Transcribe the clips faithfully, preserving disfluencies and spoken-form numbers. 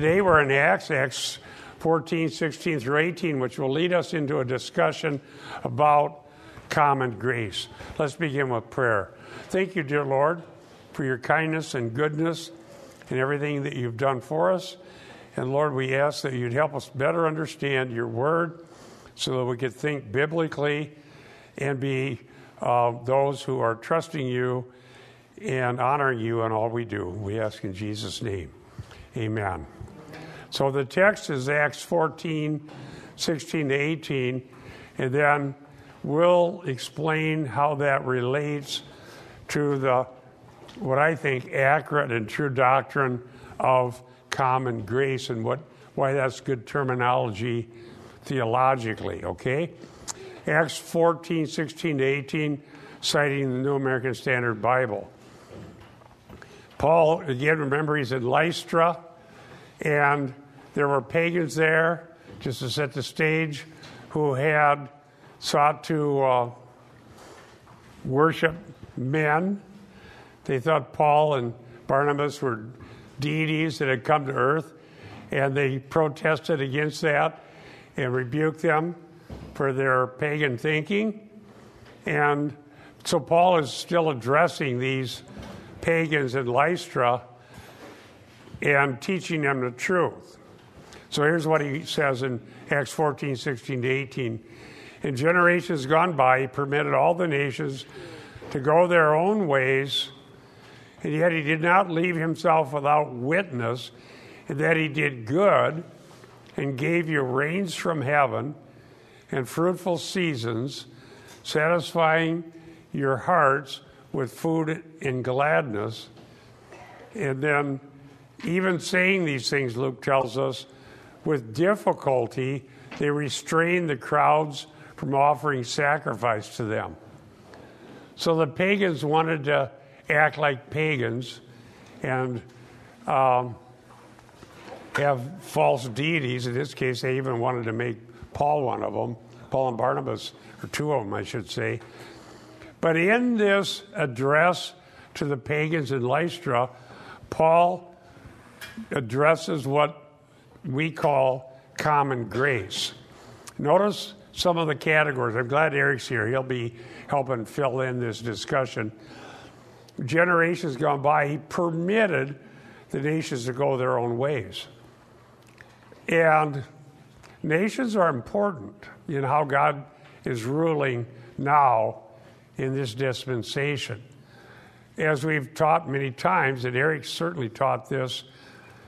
Today we're in Acts, Acts fourteen, sixteen through eighteen, which will lead us into a discussion about common grace. Let's begin with prayer. Thank you, dear Lord, for your kindness and goodness and everything that you've done for us. And Lord, we ask that you'd help us better understand your word so that we could think biblically and be uh, those who are trusting you and honoring you in all we do. We ask in Jesus' name. Amen. So the text is Acts fourteen, sixteen to eighteen, and then we'll explain how that relates to the, what I think, accurate and true doctrine of common grace and what why that's good terminology theologically, okay? Acts fourteen, sixteen to eighteen, citing the New American Standard Bible. Paul, again, remember, he's in Lystra, and there were pagans there, just to set the stage, who had sought to uh, worship men. They thought Paul and Barnabas were deities that had come to earth, and they protested against that and rebuked them for their pagan thinking. And so Paul is still addressing these pagans in Lystra and teaching them the truth. So here's what he says in Acts fourteen, sixteen to eighteen. In generations gone by, he permitted all the nations to go their own ways, and yet he did not leave himself without witness, and that he did good and gave you rains from heaven and fruitful seasons, satisfying your hearts with food and gladness. And then even saying these things, Luke tells us, with difficulty they restrained the crowds from offering sacrifice to them. So the pagans wanted to act like pagans and um, have false deities. In this case, they even wanted to make Paul one of them. Paul and Barnabas, or two of them, I should say. But in this address to the pagans in Lystra, Paul addresses what we call common grace. Notice some of the categories. I'm glad Eric's here. He'll be helping fill in this discussion. Generations gone by, he permitted the nations to go their own ways. And nations are important in how God is ruling now in this dispensation. As we've taught many times, and Eric certainly taught this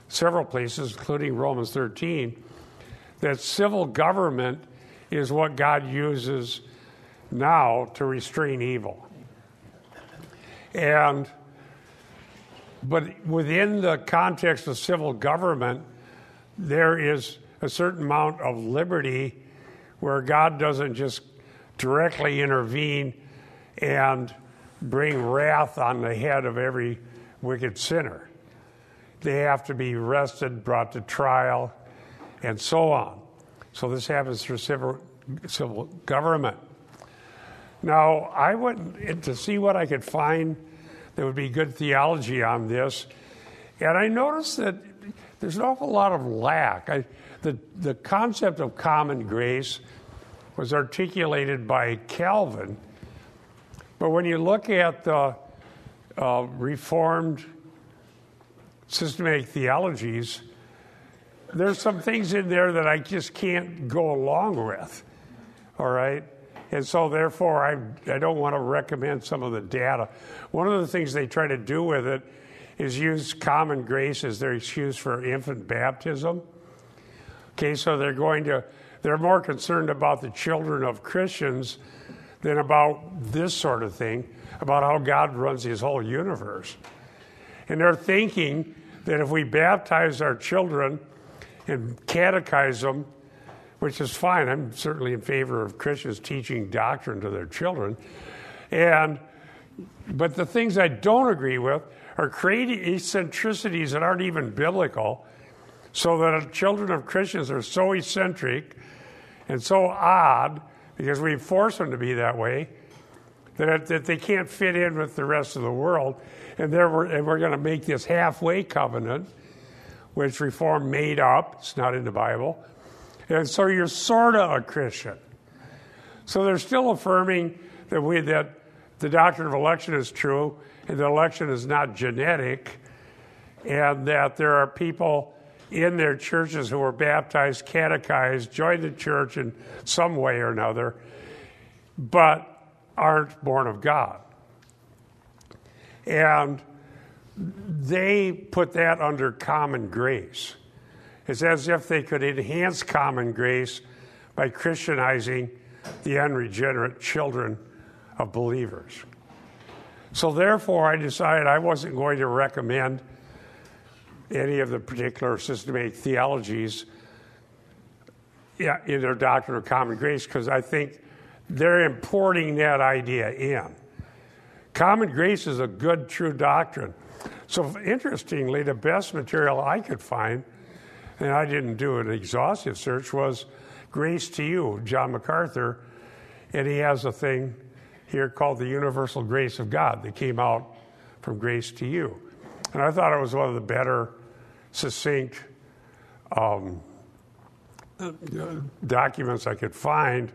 several places, including Romans thirteen, that civil government is what God uses now to restrain evil. And, but within the context of civil government, there is a certain amount of liberty where God doesn't just directly intervene and bring wrath on the head of every wicked sinner. They have to be arrested, brought to trial, and so on. So this happens through civil, civil government. Now, I went to see what I could find that would be good theology on this, and I noticed that there's an awful lot of lack. I, the, the concept of common grace was articulated by Calvin, but when you look at the uh, Reformed systematic theologies, there's some things in there that I just can't go along with, all right? And so, therefore, I, I don't want to recommend some of the data. One of the things they try to do with it is use common grace as their excuse for infant baptism. Okay, so they're going to, they're more concerned about the children of Christians than about this sort of thing, about how God runs his whole universe. And they're thinking that if we baptize our children and catechize them, which is fine. I'm certainly in favor of Christians teaching doctrine to their children. And but the things I don't agree with are creating eccentricities that aren't even biblical, so that children of Christians are so eccentric and so odd, because we force them to be that way, that, that they can't fit in with the rest of the world. And, there we're, and we're going to make this halfway covenant which Reform made up. It's not in the Bible. And so you're sort of a Christian. So they're still affirming that we that the doctrine of election is true, and that election is not genetic, and that there are people in their churches who were baptized, catechized, joined the church in some way or another, but aren't born of God. And they put that under common grace. It's as if they could enhance common grace by Christianizing the unregenerate children of believers. So therefore, I decided I wasn't going to recommend any of the particular systematic theologies in their doctrine of common grace, because I think they're importing that idea in. Common grace is a good, true doctrine. So interestingly, the best material I could find, and I didn't do an exhaustive search, was Grace to You, John MacArthur, and he has a thing here called The Universal Grace of God that came out from Grace to You. And I thought it was one of the better, succinct um, documents I could find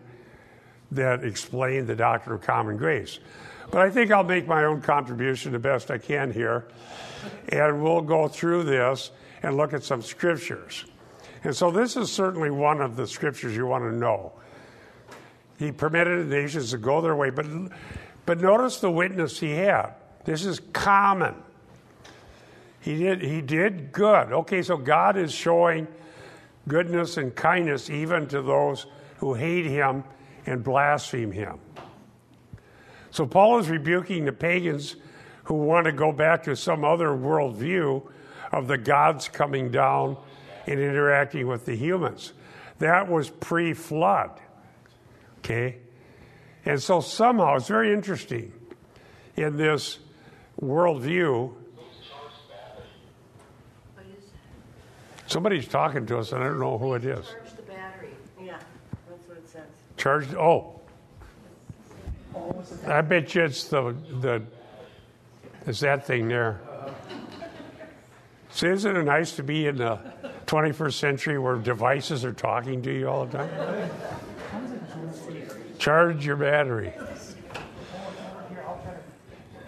that explained the doctrine of common grace. But I think I'll make my own contribution the best I can here, and we'll go through this and look at some scriptures. And so this is certainly one of the scriptures you want to know. He permitted the nations to go their way, but, but notice the witness he had. This is common. He did, he did good. Okay, so God is showing goodness and kindness even to those who hate him and blaspheme him. So Paul is rebuking the pagans who want to go back to some other worldview of the gods coming down and interacting with the humans. That was pre-flood, okay? And so somehow, it's very interesting, in this worldview, somebody's talking to us, and I don't know who it is. Charge the battery. Yeah, that's what it says. Charge, oh. I bet you it's the, the it's that thing there. See, isn't it nice to be in the twenty-first century where devices are talking to you all the time? Charge your battery.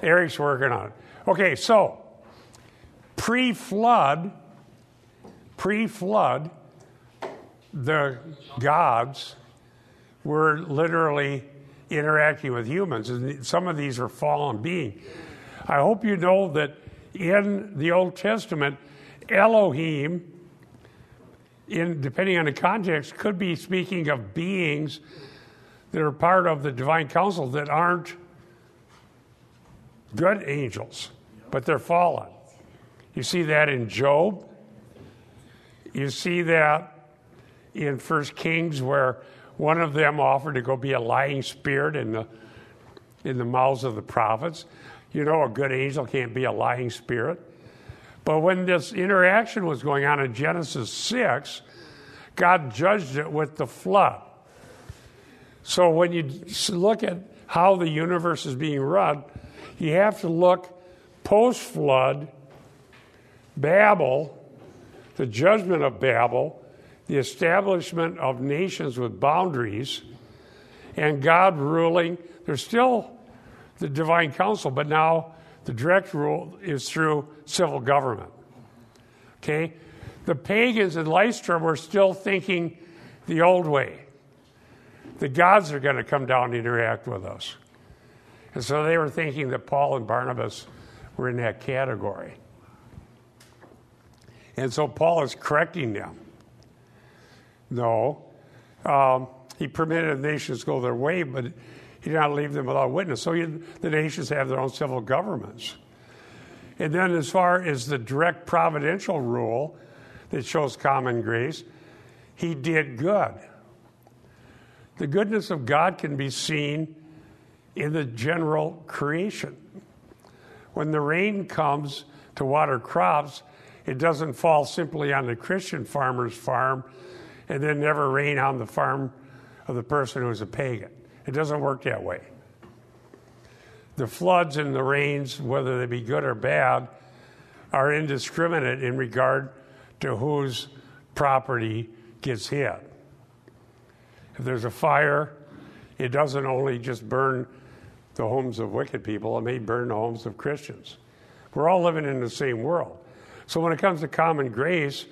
Eric's working on it. Okay, so pre-flood, pre-flood, the gods were literally interacting with humans, and some of these are fallen beings. I hope you know that in the Old Testament, Elohim, in depending on the context, could be speaking of beings that are part of the divine council that aren't good angels, but they're fallen. You see that in Job. You see that in First Kings, where one of them offered to go be a lying spirit in the in the mouths of the prophets. You know, a good angel can't be a lying spirit. But when this interaction was going on in Genesis six, God judged it with the flood. So when you look at how the universe is being run, you have to look post-flood, Babel, the judgment of Babel, the establishment of nations with boundaries, and God ruling. There's still the divine council, but now the direct rule is through civil government. Okay? The pagans in Lystra were still thinking the old way. The gods are going to come down and interact with us. And so they were thinking that Paul and Barnabas were in that category. And so Paul is correcting them. No. Um, he permitted the nations to go their way, but he did not leave them without witness. So you, the nations have their own civil governments. And then as far as the direct providential rule that shows common grace, he did good. The goodness of God can be seen in the general creation. When the rain comes to water crops, it doesn't fall simply on the Christian farmer's farm and then never rain on the farm of the person who's a pagan. It doesn't work that way. The floods and the rains, whether they be good or bad, are indiscriminate in regard to whose property gets hit. If there's a fire, it doesn't only just burn the homes of wicked people, it may burn the homes of Christians. We're all living in the same world. So when it comes to common grace,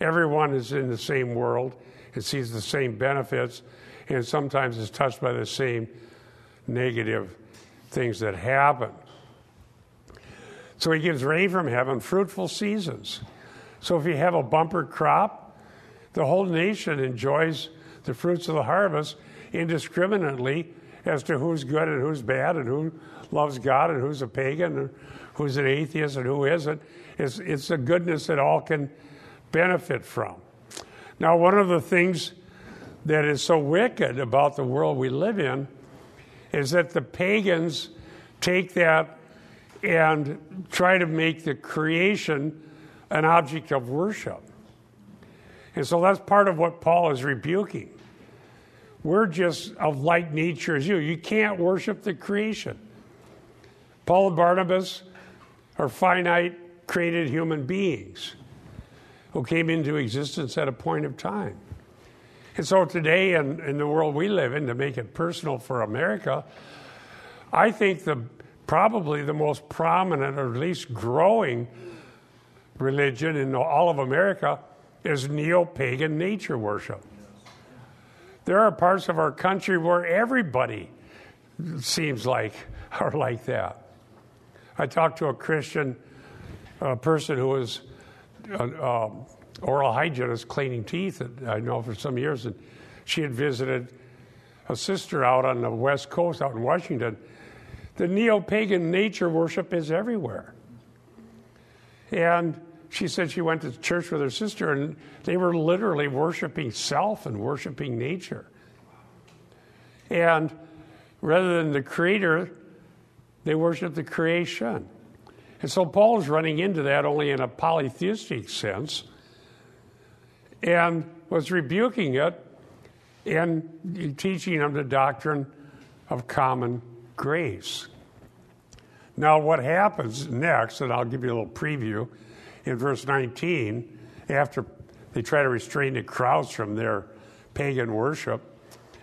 everyone is in the same world and sees the same benefits and sometimes is touched by the same negative things that happen. So he gives rain from heaven, fruitful seasons. So if you have a bumper crop, the whole nation enjoys the fruits of the harvest indiscriminately as to who's good and who's bad and who loves God and who's a pagan and who's an atheist and who isn't. It's, it's a goodness that all can benefit from. Now, one of the things that is so wicked about the world we live in is that the pagans take that and try to make the creation an object of worship. And so that's part of what Paul is rebuking. We're just of like nature as you. You can't worship the creation. Paul and Barnabas are finite, created human beings who came into existence at a point of time. And so today, in, in the world we live in, to make it personal for America, I think the probably the most prominent or at least growing religion in all of America is neo-pagan nature worship. There are parts of our country where everybody seems like are like that. I talked to a Christian uh, person who was an uh, oral hygienist cleaning teeth, I know for some years, and she had visited a sister out on the West Coast, out in Washington. The neo-pagan nature worship is everywhere. And she said she went to church with her sister, and they were literally worshiping self and worshiping nature. And rather than the creator, they worship the creation. And so Paul's running into that only in a polytheistic sense and was rebuking it and teaching them the doctrine of common grace. Now, what happens next, and I'll give you a little preview in verse nineteen, after they try to restrain the crowds from their pagan worship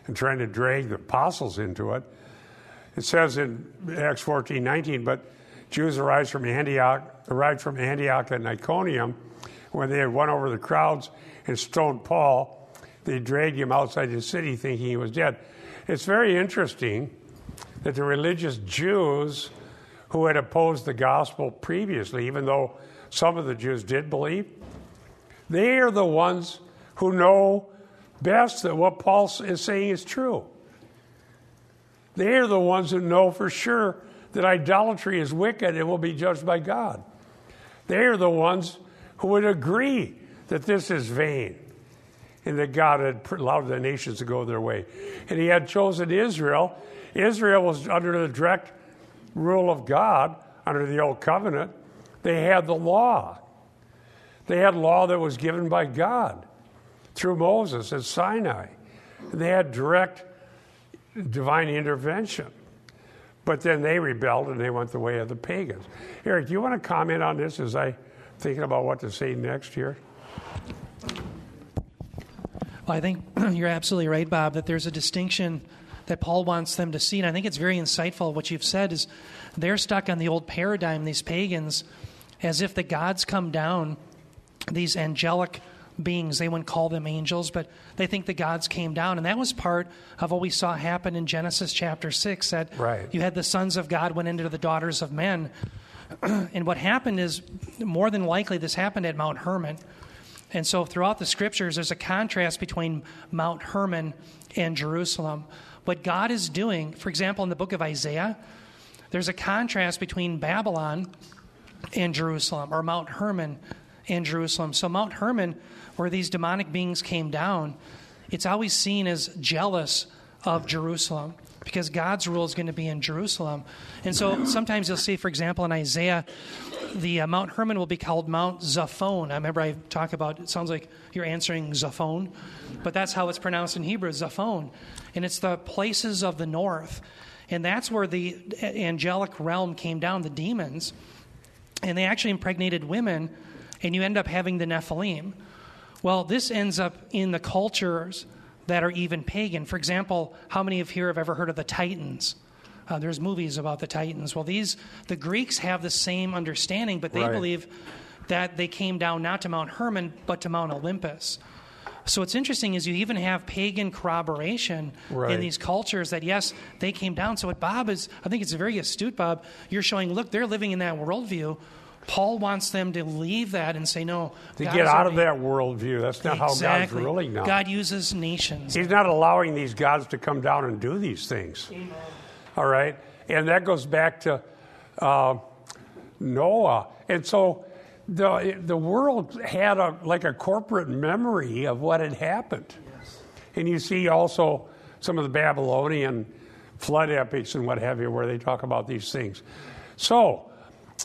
and trying to drag the apostles into it, it says in Acts fourteen nineteen, but Jews arrived from Antioch, arrived from Antioch and Iconium. When they had won over the crowds and stoned Paul, they dragged him outside the city thinking he was dead. It's very interesting that the religious Jews who had opposed the gospel previously, even though some of the Jews did believe, they are the ones who know best that what Paul is saying is true. They are the ones who know for sure that idolatry is wicked and will be judged by God. They are the ones who would agree that this is vain and that God had allowed the nations to go their way. And he had chosen Israel. Israel was under the direct rule of God, under the old covenant. They had the law. They had law that was given by God through Moses at Sinai. They had direct divine intervention. But then they rebelled and they went the way of the pagans. Eric, do you want to comment on this as I'm thinking about what to say next here? Well, I think you're absolutely right, Bob, that there's a distinction that Paul wants them to see. And I think it's very insightful. What you've said is they're stuck on the old paradigm, these pagans, as if the gods come down, these angelic beings. They wouldn't call them angels, but they think the gods came down. And that was part of what we saw happen in Genesis chapter six, that right. You had the sons of God went into the daughters of men. And what happened is, more than likely, this happened at Mount Hermon. And so throughout the scriptures, there's a contrast between Mount Hermon and Jerusalem. What God is doing, for example, in the book of Isaiah, there's a contrast between Babylon and Jerusalem, or Mount Hermon and Jerusalem. So Mount Hermon, where these demonic beings came down, it's always seen as jealous of Jerusalem because God's rule is going to be in Jerusalem. And so sometimes you'll see, for example, in Isaiah, the uh, Mount Hermon will be called Mount Zaphon. I remember I talk about, it sounds like you're answering Zaphon, but that's how it's pronounced in Hebrew, Zaphon. And it's the places of the north. And that's where the angelic realm came down, the demons. And they actually impregnated women and you end up having the Nephilim. Well, this ends up in the cultures that are even pagan. For example, how many of here have ever heard of the Titans? Uh, there's movies about the Titans. Well, these the Greeks have the same understanding, but they right. believe that they came down not to Mount Hermon, but to Mount Olympus. So what's interesting is you even have pagan corroboration right. in these cultures that, yes, they came down. So what Bob is, I think it's very astute, Bob, you're showing, look, they're living in that worldview. Paul wants them to leave that and say, no. To God get out of that worldview. That's not exactly. how God's ruling now. God uses nations. He's not allowing these gods to come down and do these things. Amen. All right? And that goes back to uh, Noah. And so the the world had a like a corporate memory of what had happened. Yes. And you see also some of the Babylonian flood epics and what have you where they talk about these things. So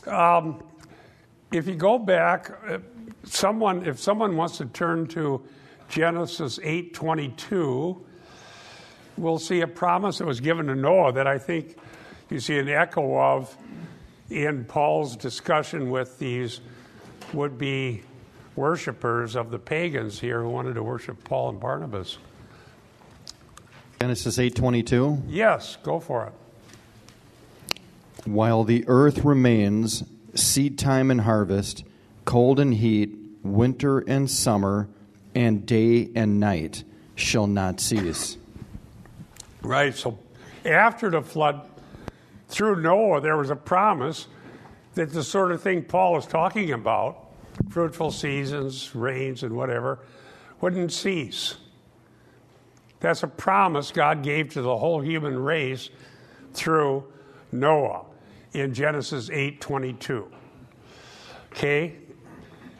um, if you go back, someone if someone wants to turn to Genesis eight twenty-two, we'll see a promise that was given to Noah that I think you see an echo of in Paul's discussion with these would-be worshipers of the pagans here who wanted to worship Paul and Barnabas. Genesis eight twenty-two? Yes, go for it. While the earth remains, seed time and harvest, cold and heat, winter and summer, and day and night shall not cease. Right, so after the flood, through Noah, there was a promise that the sort of thing Paul is talking about, fruitful seasons, rains, and whatever, wouldn't cease. That's a promise God gave to the whole human race through Noah in Genesis eight twenty-two. Okay?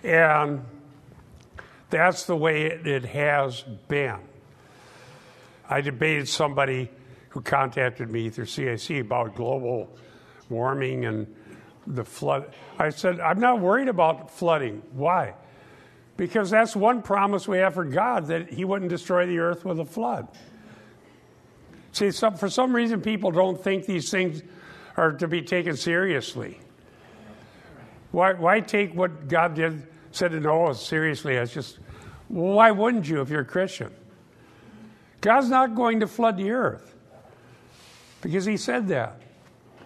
And that's the way it has been. I debated somebody who contacted me through C I C about global warming and the flood. I said, I'm not worried about flooding. Why? Because that's one promise we have for God, that he wouldn't destroy the earth with a flood. See, some, for some reason, people don't think these things are to be taken seriously. Why, why take what God did, said to Noah seriously? It's just, well, why wouldn't you if you're a Christian? God's not going to flood the earth because he said that.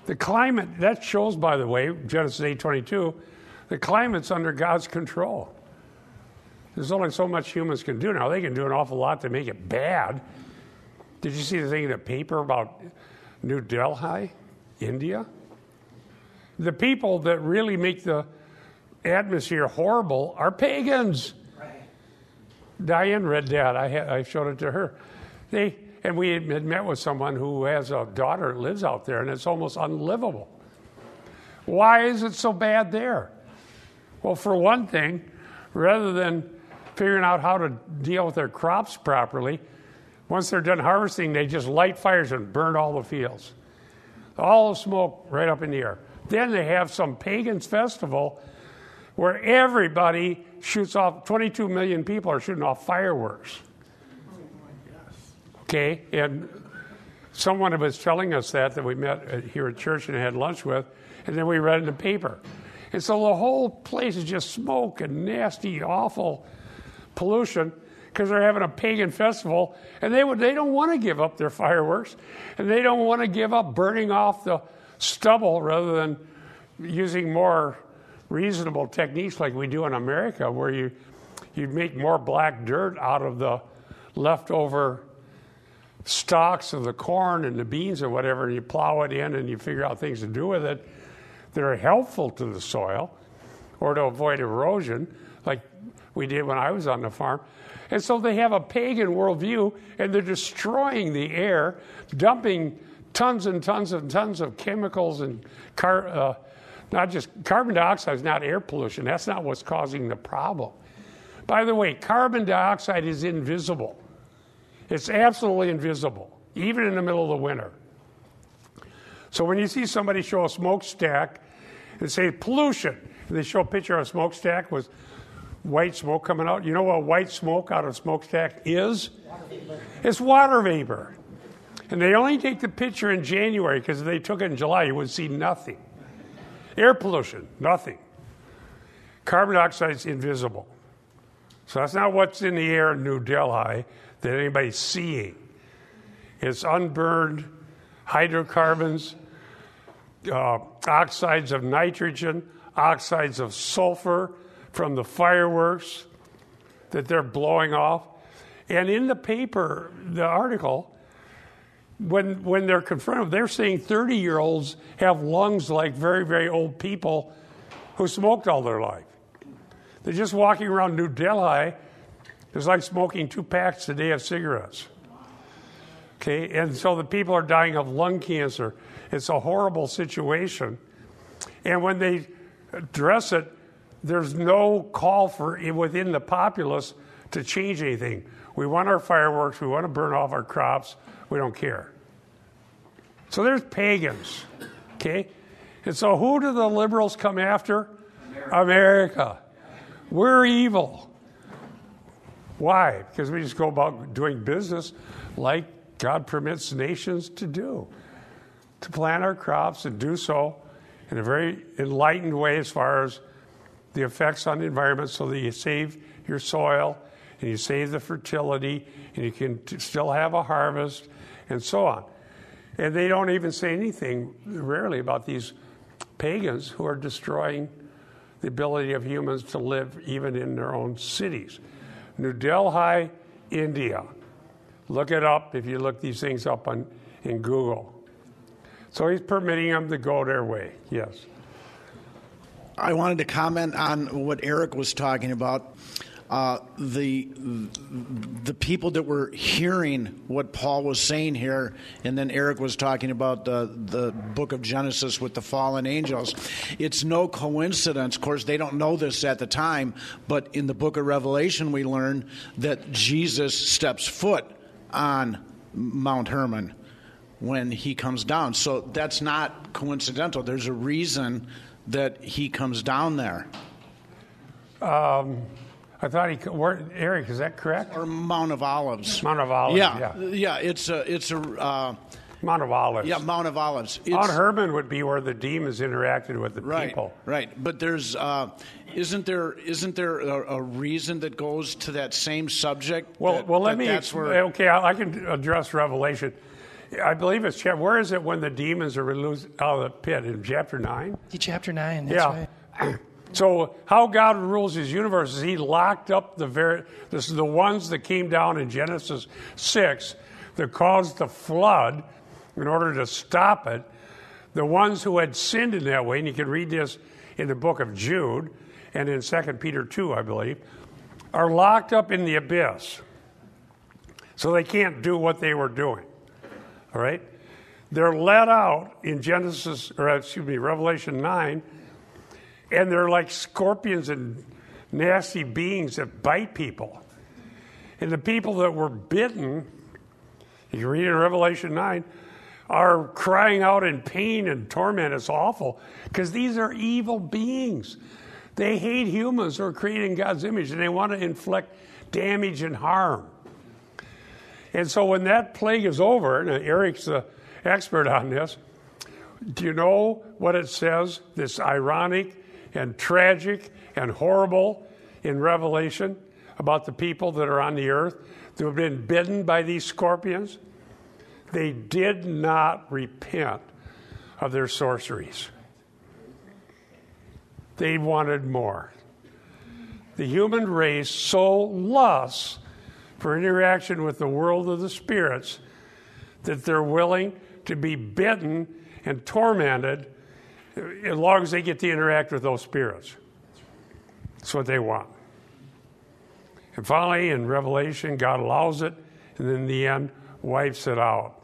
The climate, that shows, by the way, Genesis eight twenty-two, the climate's under God's control. There's only so much humans can do now. They can do an awful lot to make it bad. Did you see the thing in the paper about New Delhi, India? The people that really make the atmosphere horrible are pagans. Right. Diane read that. I, had, I showed it to her. They... And we had met with someone who has a daughter that lives out there, and it's almost unlivable. Why is it so bad there? Well, for one thing, rather than figuring out how to deal with their crops properly, once they're done harvesting, they just light fires and burn all the fields. All the smoke right up in the air. Then they have some pagans festival where everybody shoots off, twenty-two million people are shooting off fireworks. Okay, and someone was telling us that, that we met here at church and had lunch with, and then we read in the paper. And so the whole place is just smoke and nasty, awful pollution because they're having a pagan festival, and they would, they don't want to give up their fireworks, and they don't want to give up burning off the stubble rather than using more reasonable techniques like we do in America where you, you make more black dirt out of the leftover stalks of the corn and the beans or whatever, and you plow it in and you figure out things to do with it that are helpful to the soil or to avoid erosion like we did when I was on the farm. And so they have a pagan worldview, and they're destroying the air, dumping tons and tons and tons of chemicals and car, uh, not just carbon dioxide is not air pollution. That's not what's causing the problem. By the way, carbon dioxide is invisible. It's absolutely invisible, even in the middle of the winter. So when you see somebody show a smokestack and say pollution, and they show a picture of a smokestack with white smoke coming out, you know what white smoke out of a smokestack is? Water vapor. It's water vapor. And they only take the picture in January, because if they took it in July, you would see nothing. Air pollution, nothing. Carbon dioxide is invisible. So that's not what's in the air in New Delhi that anybody's seeing. It's unburned hydrocarbons, uh, oxides of nitrogen, oxides of sulfur from the fireworks that they're blowing off. And in the paper, the article, when when they're confronted, they're saying thirty-year-olds have lungs like very, very old people who smoked all their life. They're just walking around New Delhi. It's like smoking two packs a day of cigarettes. Okay, and so the people are dying of lung cancer. It's a horrible situation. And when they address it, there's no call for within the populace to change anything. We want our fireworks. We want to burn off our crops. We don't care. So there's pagans, okay? And so who do the liberals come after? America. America. We're evil. Why? Because we just go about doing business like God permits nations to do, to plant our crops and do so in a very enlightened way as far as the effects on the environment, so that you save your soil and you save the fertility and you can t- still have a harvest and so on. And they don't even say anything, rarely, about these pagans who are destroying the ability of humans to live even in their own cities. New Delhi, India. Look it up if you look these things up on in Google. So he's permitting them to go their way, yes. I wanted to comment on what Eric was talking about. Uh, the the people that were hearing what Paul was saying here, and then Eric was talking about the, the book of Genesis with the fallen angels. It's no coincidence. Of course, they don't know this at the time, but in the book of Revelation, we learn that Jesus steps foot on Mount Hermon when he comes down. So that's not coincidental. There's a reason that he comes down there. Um... I thought he, where, Eric, is that correct? Or Mount of Olives. Mount of Olives, yeah. Yeah, yeah it's a... It's a uh, Mount of Olives. Yeah, Mount of Olives. It's, Mount Hermon would be where the demons interacted with the right, people. Right, right. But there's... Uh, isn't there, isn't there a, a reason that goes to that same subject? Well, that, well let that me... That's where, okay, I, I can address Revelation. I believe it's... Where is it when the demons are released out of the pit? In chapter nine? Chapter nine, that's yeah. right. So how God rules his universe is he locked up the very, this is the ones that came down in Genesis six that caused the flood in order to stop it. The ones who had sinned in that way, and you can read this in the book of Jude and in Second Peter two, I believe, are locked up in the abyss. So they can't do what they were doing. All right? They're let out in Genesis, or excuse me, Revelation nine. And they're like scorpions and nasty beings that bite people. And the people that were bitten, you can read in Revelation nine, are crying out in pain and torment. It's awful because these are evil beings. They hate humans who are created in God's image, and they want to inflict damage and harm. And so when that plague is over, and Eric's the expert on this, do you know what it says, this ironic and tragic and horrible in Revelation about the people that are on the earth that have been bitten by these scorpions? They did not repent of their sorceries. They wanted more. The human race so lusts for interaction with the world of the spirits that they're willing to be bitten and tormented as long as they get to interact with those spirits. That's what they want. And finally, in Revelation, God allows it, and in the end, wipes it out.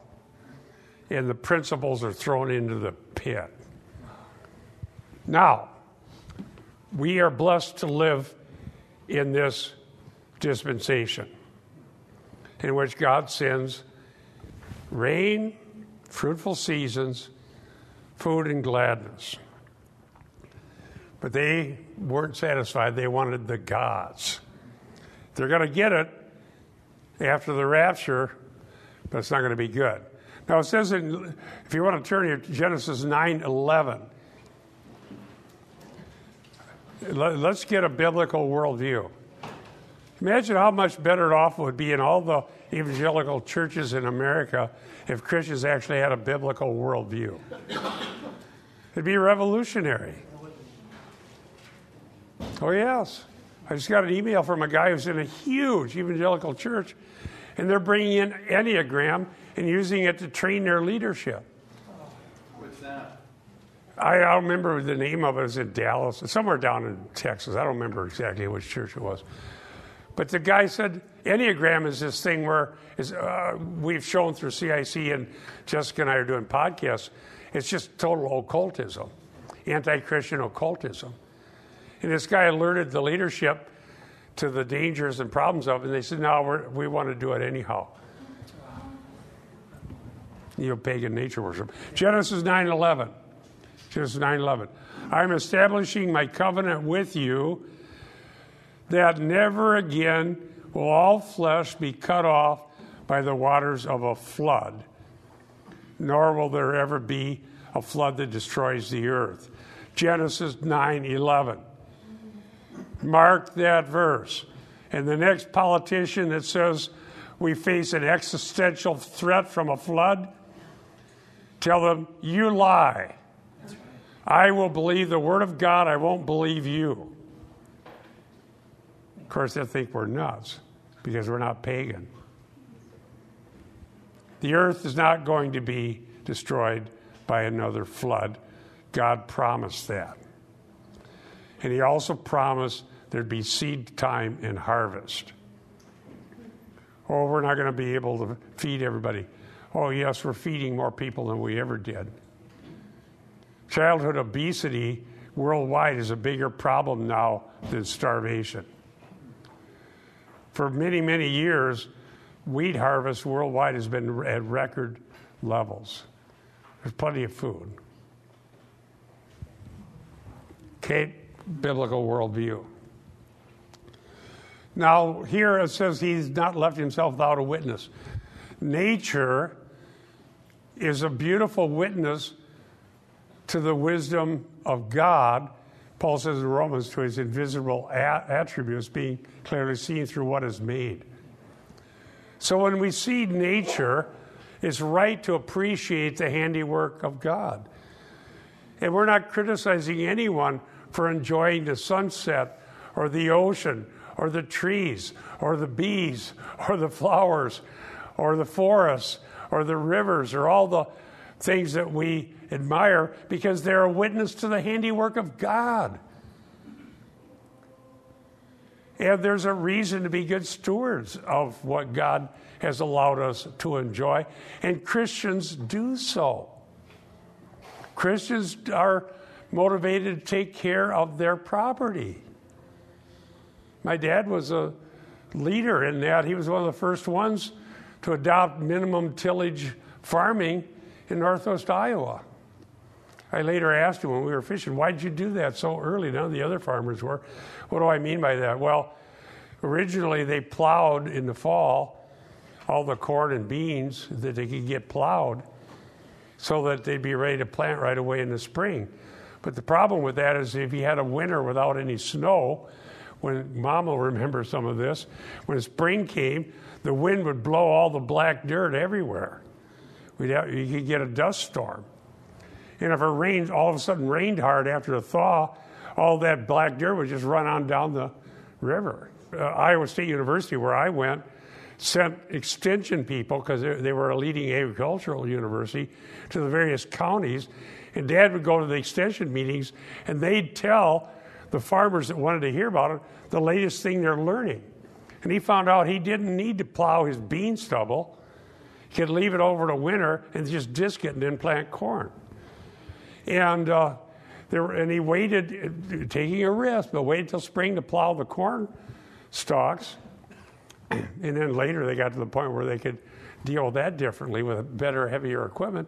And the principles are thrown into the pit. Now, we are blessed to live in this dispensation in which God sends rain, fruitful seasons, food and gladness. But they weren't satisfied. They wanted the gods. They're going to get it after the rapture, but it's not going to be good. Now it says, in, if you want to turn here to Genesis nine eleven, Let's get a biblical worldview. Imagine how much better off it would be in all the evangelical churches in America if Christians actually had a biblical worldview. It'd be revolutionary. Oh, yes. I just got an email from a guy who's in a huge evangelical church, and they're bringing in Enneagram and using it to train their leadership. What's that? I don't remember the name of it. It was in Dallas, somewhere down in Texas. I don't remember exactly which church it was. But the guy said, Enneagram is this thing where is, uh, we've shown through C I C, and Jessica and I are doing podcasts. It's just total occultism, anti-Christian occultism. And this guy alerted the leadership to the dangers and problems of it, and they said, no, we're, we want to do it anyhow. You know, pagan nature worship. Genesis nine eleven. Genesis nine eleven. I'm establishing my covenant with you that never again will all flesh be cut off by the waters of a flood, nor will there ever be a flood that destroys the earth. Genesis nine eleven. Mark that verse. And the next politician that says we face an existential threat from a flood, tell them, you lie. I will believe the word of God. I won't believe you. Of course, they think we're nuts because we're not pagan. The earth is not going to be destroyed by another flood. God promised that. And he also promised there'd be seed time and harvest. Oh, we're not going to be able to feed everybody. Oh, yes, we're feeding more people than we ever did. Childhood obesity worldwide is a bigger problem now than starvation. For many, many years, wheat harvest worldwide has been at record levels. There's plenty of food. Kate, biblical worldview. Now, here it says he's not left himself without a witness. Nature is a beautiful witness to the wisdom of God. Paul says in Romans to his invisible attributes being clearly seen through what is made. So when we see nature, it's right to appreciate the handiwork of God. And we're not criticizing anyone for enjoying the sunset or the ocean or the trees or the bees or the flowers or the forests or the rivers or all the things that we admire, because they're a witness to the handiwork of God. And there's a reason to be good stewards of what God has allowed us to enjoy. And Christians do so. Christians are motivated to take care of their property. My dad was a leader in that. He was one of the first ones to adopt minimum tillage farming in northwest Iowa. I later asked him when we were fishing, why did you do that so early? None of the other farmers were. What do I mean by that? Well, originally they plowed in the fall all the corn and beans that they could get plowed so that they'd be ready to plant right away in the spring. But the problem with that is if you had a winter without any snow, when Mom will remember some of this, when spring came, the wind would blow all the black dirt everywhere. We'd have, you could get a dust storm. And if it rained, all of a sudden rained hard after the thaw, all that black dirt would just run on down the river. Uh, Iowa State University, where I went, sent extension people, because they, they were a leading agricultural university, to the various counties. And Dad would go to the extension meetings, and they'd tell the farmers that wanted to hear about it the latest thing they're learning. And he found out he didn't need to plow his bean stubble. Could leave it over to winter and just disc it and then plant corn. And uh, there, were, and he waited, taking a risk, but waited till spring to plow the corn stalks. And then later they got to the point where they could deal with that differently with better, heavier equipment.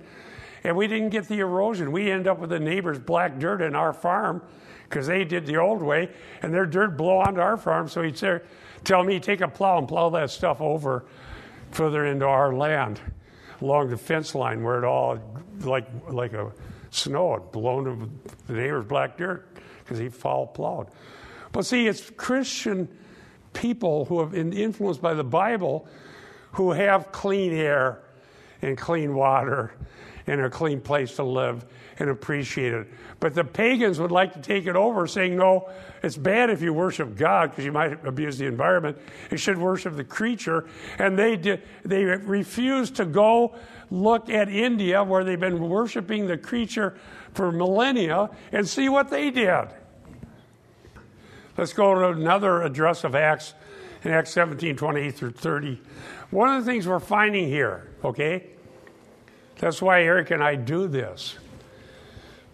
And we didn't get the erosion. We ended up with the neighbor's black dirt in our farm because they did the old way, and their dirt blow onto our farm. So he'd say, tell me, take a plow and plow that stuff over further into our land along the fence line where it all, like like a snow, had blown to the neighbor's black dirt, because he foul plowed. But see, it's Christian people who have been influenced by the Bible who have clean air and clean water and a clean place to live and appreciate it. But the pagans would like to take it over, saying, no, it's bad if you worship God because you might abuse the environment. You should worship the creature. And they did, they refused to go look at India, where they've been worshiping the creature for millennia, and see what they did. Let's go to another address of Acts, in Acts seventeen, twenty-eight through thirty. One of the things we're finding here, okay? That's why Eric and I do this.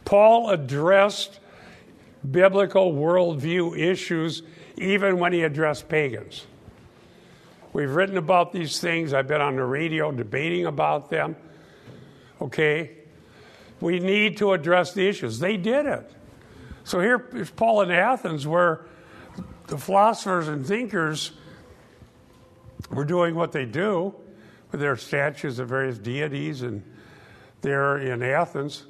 Paul addressed biblical worldview issues even when he addressed pagans. We've written about these things. I've been on the radio debating about them. Okay? We need to address the issues. They did it. So here is Paul in Athens, where the philosophers and thinkers were doing what they do with their statues of various deities, and there in Athens.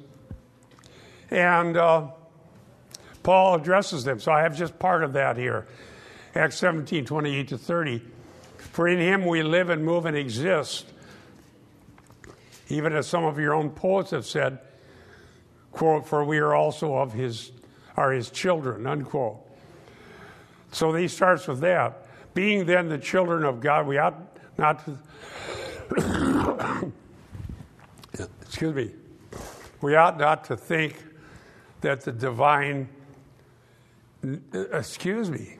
And uh, Paul addresses them. So I have just part of that here. Acts seventeen, twenty-eight to thirty. For in him we live and move and exist. Even as some of your own poets have said, quote, for we are also of his, are his children, unquote. So he starts with that. Being then the children of God, we ought not to, excuse me, we ought not to think that the divine, excuse me,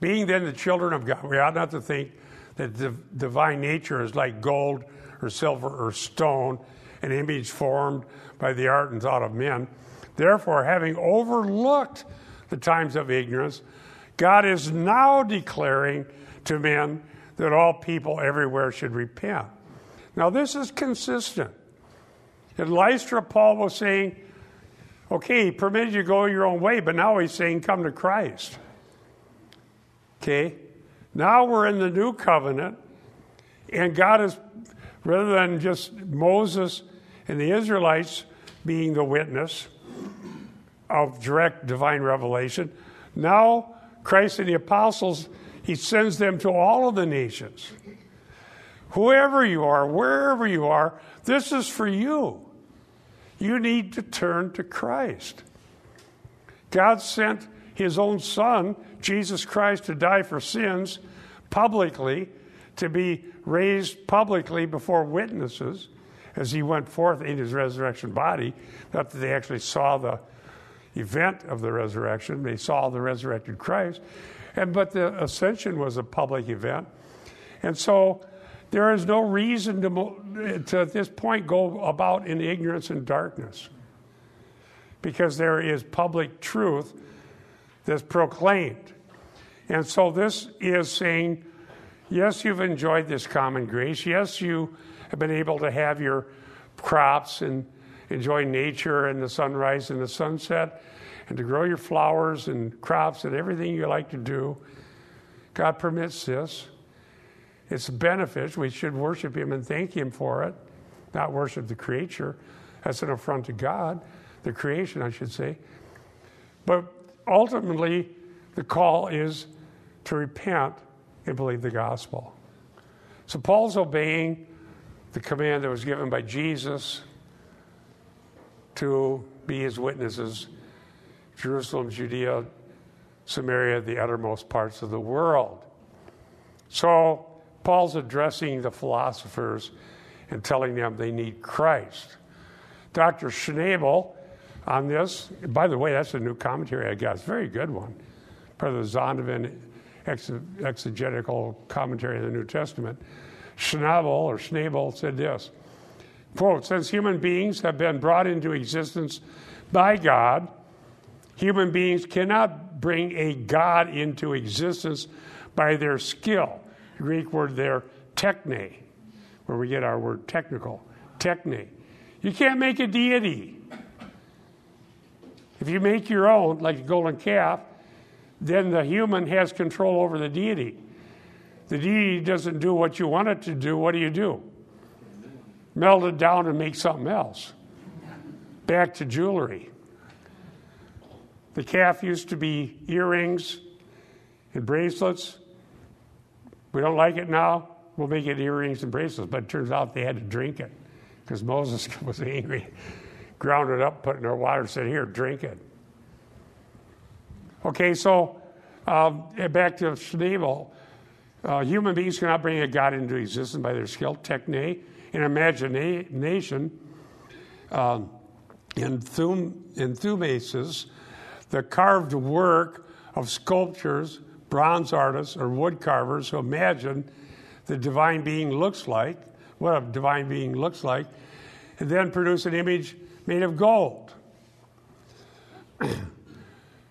being then the children of God, we ought not to think that the divine nature is like gold or silver or stone, an image formed by the art and thought of men. Therefore, having overlooked the times of ignorance, God is now declaring to men that all people everywhere should repent. Now, this is consistent. In Lystra, Paul was saying, okay, he permitted you to go your own way, but now he's saying, come to Christ. Okay? Now we're in the new covenant, and God is, rather than just Moses and the Israelites being the witness of direct divine revelation, now Christ and the apostles, he sends them to all of the nations. Whoever you are, wherever you are, this is for you. You need to turn to Christ. God sent his own son, Jesus Christ, to die for sins publicly, to be raised publicly before witnesses as he went forth in his resurrection body. Not that they actually saw the event of the resurrection. They saw the resurrected Christ. And but the ascension was a public event. And so there is no reason to, to at this point, go about in ignorance and darkness, because there is public truth that's proclaimed. And so this is saying, yes, you've enjoyed this common grace. Yes, you have been able to have your crops and enjoy nature and the sunrise and the sunset and to grow your flowers and crops and everything you like to do. God permits this. It's benefits. We should worship him and thank him for it, not worship the creature. That's an affront to God, the creation, I should say. But ultimately, the call is to repent and believe the gospel. So Paul's obeying the command that was given by Jesus to be his witnesses, Jerusalem, Judea, Samaria, the uttermost parts of the world. So Paul's addressing the philosophers and telling them they need Christ. Doctor Schnabel on this, by the way, that's a new commentary I got. It's a very good one. Brother Zondervan, ex- exegetical commentary of the New Testament. Schnabel or Schnabel said this, quote, since human beings have been brought into existence by God, human beings cannot bring a God into existence by their skill. Greek word there, techne, where we get our word technical, techne. You can't make a deity. If you make your own, like a golden calf, then the human has control over the deity. The deity doesn't do what you want it to do. What do you do? Melt it down and make something else. Back to jewelry. The calf used to be earrings and bracelets. We don't like it now. We'll make it earrings and bracelets. But it turns out they had to drink it because Moses was angry. Ground it up, put it in their water, said, here, drink it. Okay, so um, back to Schnabel. Uh, human beings cannot bring a God into existence by their skill, techne, and imagination. Um, enthumaces, the carved work of sculptors, bronze artists, or wood carvers who imagine the divine being looks like, what a divine being looks like, and then produce an image made of gold.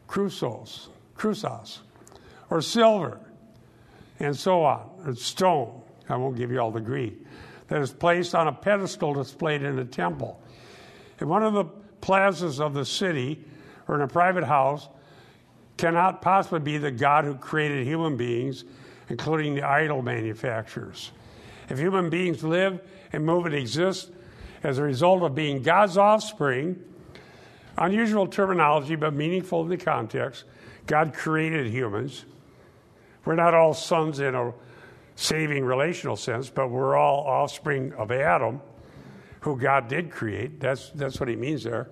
Crusos, crusos, or silver, and so on, or stone. I won't give you all the Greek. That is placed on a pedestal displayed in a temple. In one of the plazas of the city or in a private house cannot possibly be the God who created human beings, including the idol manufacturers. If human beings live and move and exist as a result of being God's offspring, unusual terminology but meaningful in the context, God created humans. We're not all sons in a saving relational sense, but we're all offspring of Adam, who God did create. That's that's what he means there.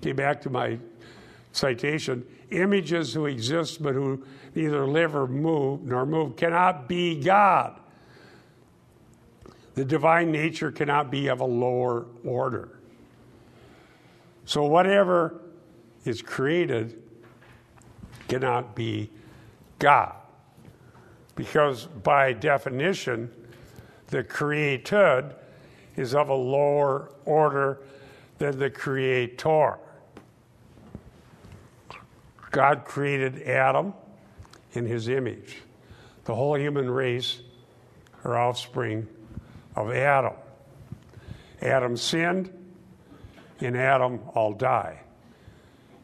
Came back to my citation. Images who exist but who neither live or move nor move cannot be God. The divine nature cannot be of a lower order. So whatever is created cannot be God. Because by definition, the created is of a lower order than the Creator. God created Adam in his image. The whole human race are offspring of Adam. Adam sinned, and Adam all die.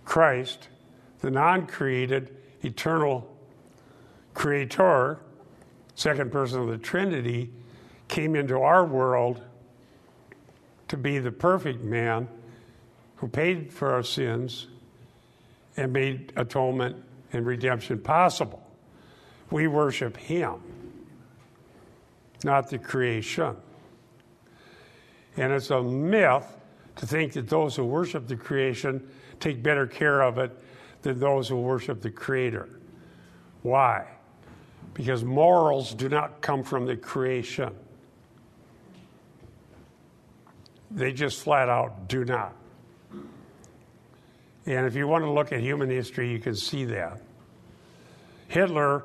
Christ, the non-created, eternal Creator, second person of the Trinity, came into our world to be the perfect man who paid for our sins and made atonement and redemption possible. We worship him, not the creation. And it's a myth to think that those who worship the creation take better care of it than those who worship the Creator. Why? Because morals do not come from the creation. They just flat out do not. And if you want to look at human history, you can see that. Hitler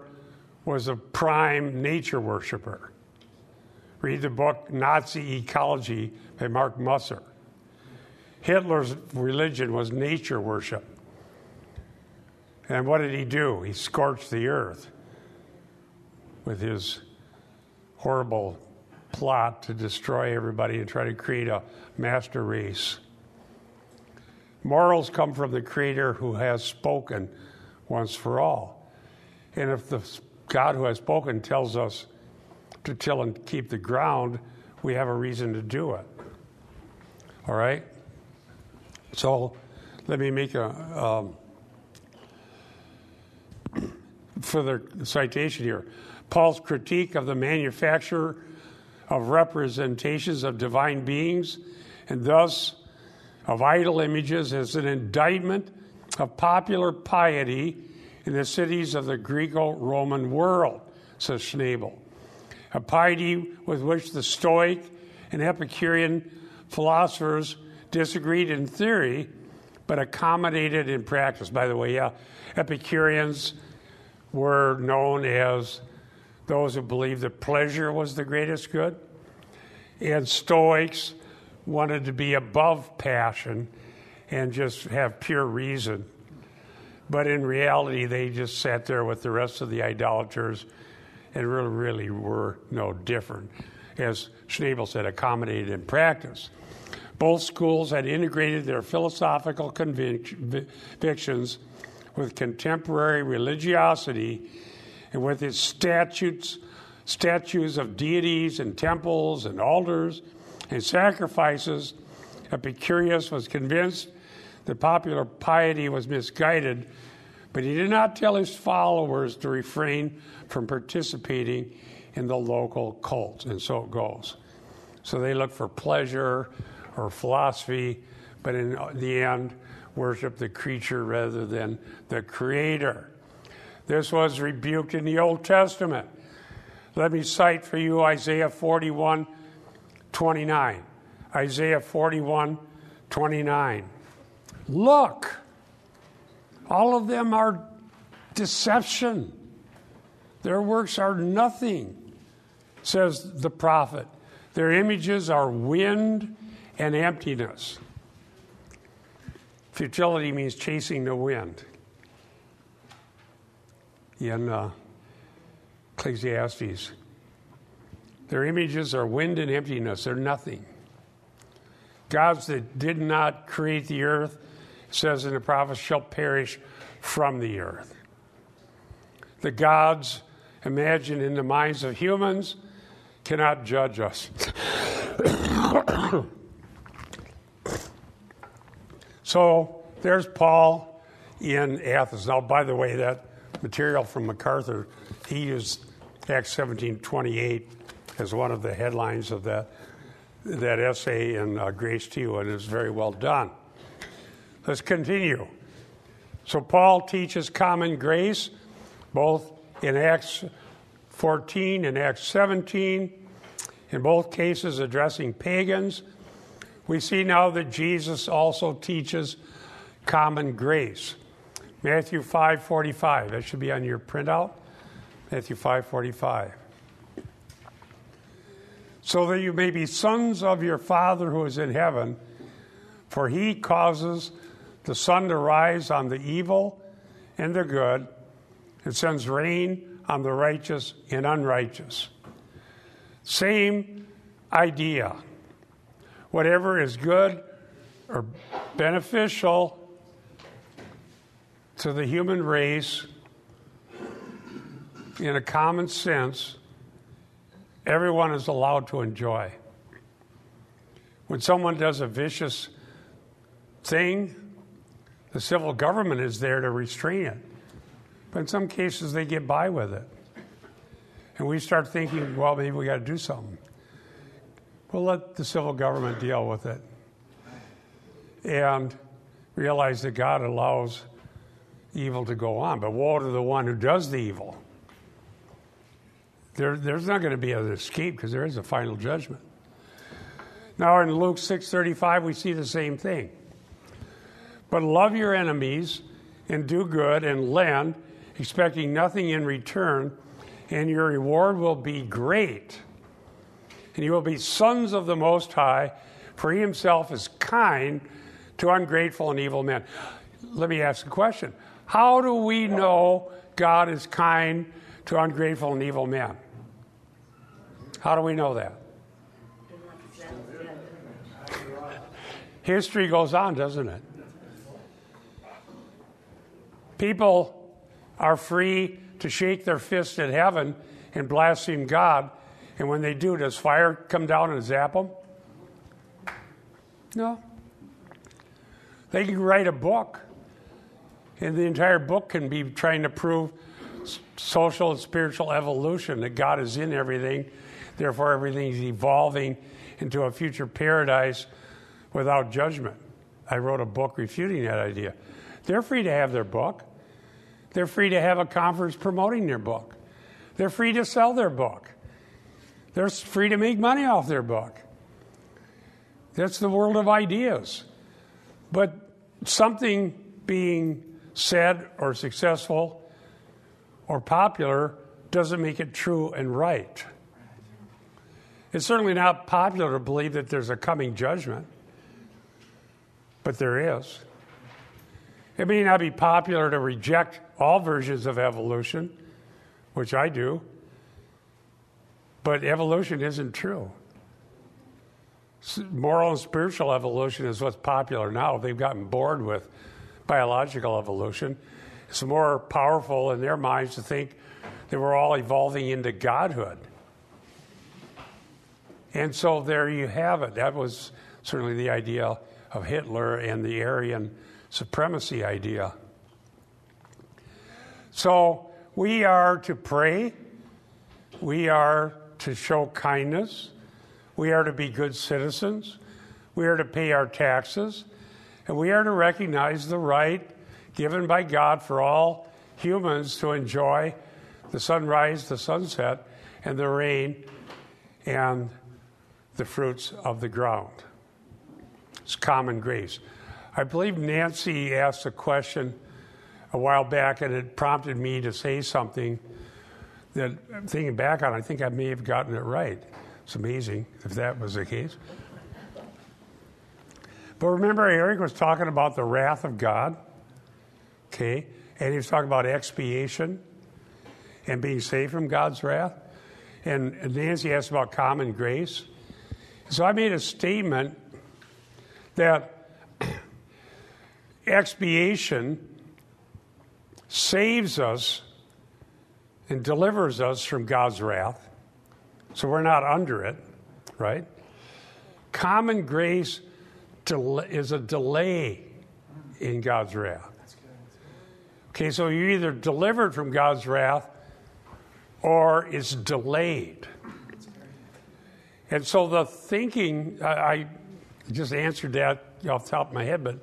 was a prime nature worshiper. Read the book Nazi Ecology by Mark Musser. Hitler's religion was nature worship. And what did he do? He scorched the earth with his horrible plot to destroy everybody and try to create a master race. Morals come from the Creator who has spoken once for all. And if the God who has spoken tells us to till and keep the ground, we have a reason to do it. All right? So let me make a um, further citation here. Paul's critique of the manufacturer of representations of divine beings and thus of idol images is an indictment of popular piety in the cities of the Greco-Roman world, says Schnabel, a piety with which the Stoic and Epicurean philosophers disagreed in theory but accommodated in practice. By the way, yeah, Epicureans were known as those who believed that pleasure was the greatest good, and Stoics wanted to be above passion and just have pure reason. But in reality, they just sat there with the rest of the idolaters and really, really were no different. As Schnabel said, accommodated in practice. Both schools had integrated their philosophical convictions with contemporary religiosity and with its statues, statues of deities and temples and altars and sacrifices. Epicurus was convinced that popular piety was misguided, but he did not tell his followers to refrain from participating in the local cult, and so it goes. So they look for pleasure or philosophy, but in the end, worship the creature rather than the Creator. This was rebuked in the Old Testament. Let me cite for you Isaiah forty-one twenty-nine. Isaiah forty-one twenty-nine. Look, all of them are deception. Their works are nothing, says the prophet. Their images are wind and emptiness. Futility means chasing the wind. In uh, Ecclesiastes, their images are wind and emptiness. They're nothing. Gods that did not create the earth, says in the prophets, shall perish from the earth. The gods imagined in the minds of humans cannot judge us. So there's Paul in Athens. Now, by the way, that material from MacArthur, he used Acts seventeen twenty-eight as one of the headlines of that that essay in uh, Grace to You, and it's very well done. Let's continue. So Paul teaches common grace, both in Acts fourteen and Acts seventeen, in both cases addressing pagans. We see now that Jesus also teaches common grace. Matthew five forty-five, that should be on your printout. Matthew five forty-five. So that you may be sons of your Father who is in heaven, for he causes the sun to rise on the evil and the good, and sends rain on the righteous and unrighteous. Same idea. Whatever is good or beneficial to the human race, in a common sense, everyone is allowed to enjoy. When someone does a vicious thing, the civil government is there to restrain it. But in some cases, they get by with it. And we start thinking, well, maybe we got to do something. We'll let the civil government deal with it. And realize that God allows evil to go on, but woe to the one who does the evil. There, there's not going to be an escape because there is a final judgment. Now in Luke six thirty-five, we see the same thing. But love your enemies and do good and lend, expecting nothing in return, and your reward will be great. And you will be sons of the Most High, for he himself is kind to ungrateful and evil men. Let me ask a question. How do we know God is kind to ungrateful and evil men? How do we know that? History goes on, doesn't it? People are free to shake their fist at heaven and blaspheme God, and when they do, does fire come down and zap them? No. They can write a book, and the entire book can be trying to prove social and spiritual evolution, that God is in everything, therefore everything is evolving into a future paradise without judgment. I wrote a book refuting that idea. They're free to have their book. They're free to have a conference promoting their book. They're free to sell their book. They're free to make money off their book. That's the world of ideas. But something being said or successful or popular doesn't make it true and right. It's certainly not popular to believe that there's a coming judgment, but there is. It may not be popular to reject all versions of evolution, which I do, but evolution isn't true. Moral and spiritual evolution is what's popular now. They've gotten bored with biological evolution. It's more powerful in their minds to think that we're all evolving into godhood. And so there you have it. That was certainly the idea of Hitler and the Aryan supremacy idea. So we are to pray. We are to show kindness. We are to be good citizens. We are to pay our taxes. And we are to recognize the right given by God for all humans to enjoy the sunrise, the sunset, and the rain, and the fruits of the ground. It's common grace. I believe Nancy asked a question a while back, and it prompted me to say something that, thinking back on, I think I may have gotten it right. It's amazing if that was the case. But remember, Eric was talking about the wrath of God, okay? And he was talking about expiation and being saved from God's wrath. And Nancy asked about common grace. So I made a statement that expiation saves us and delivers us from God's wrath. So we're not under it, right? Common grace del- is a delay in God's wrath. Okay, so you're either delivered from God's wrath or it's delayed. And so the thinking, I, I just answered that off the top of my head, but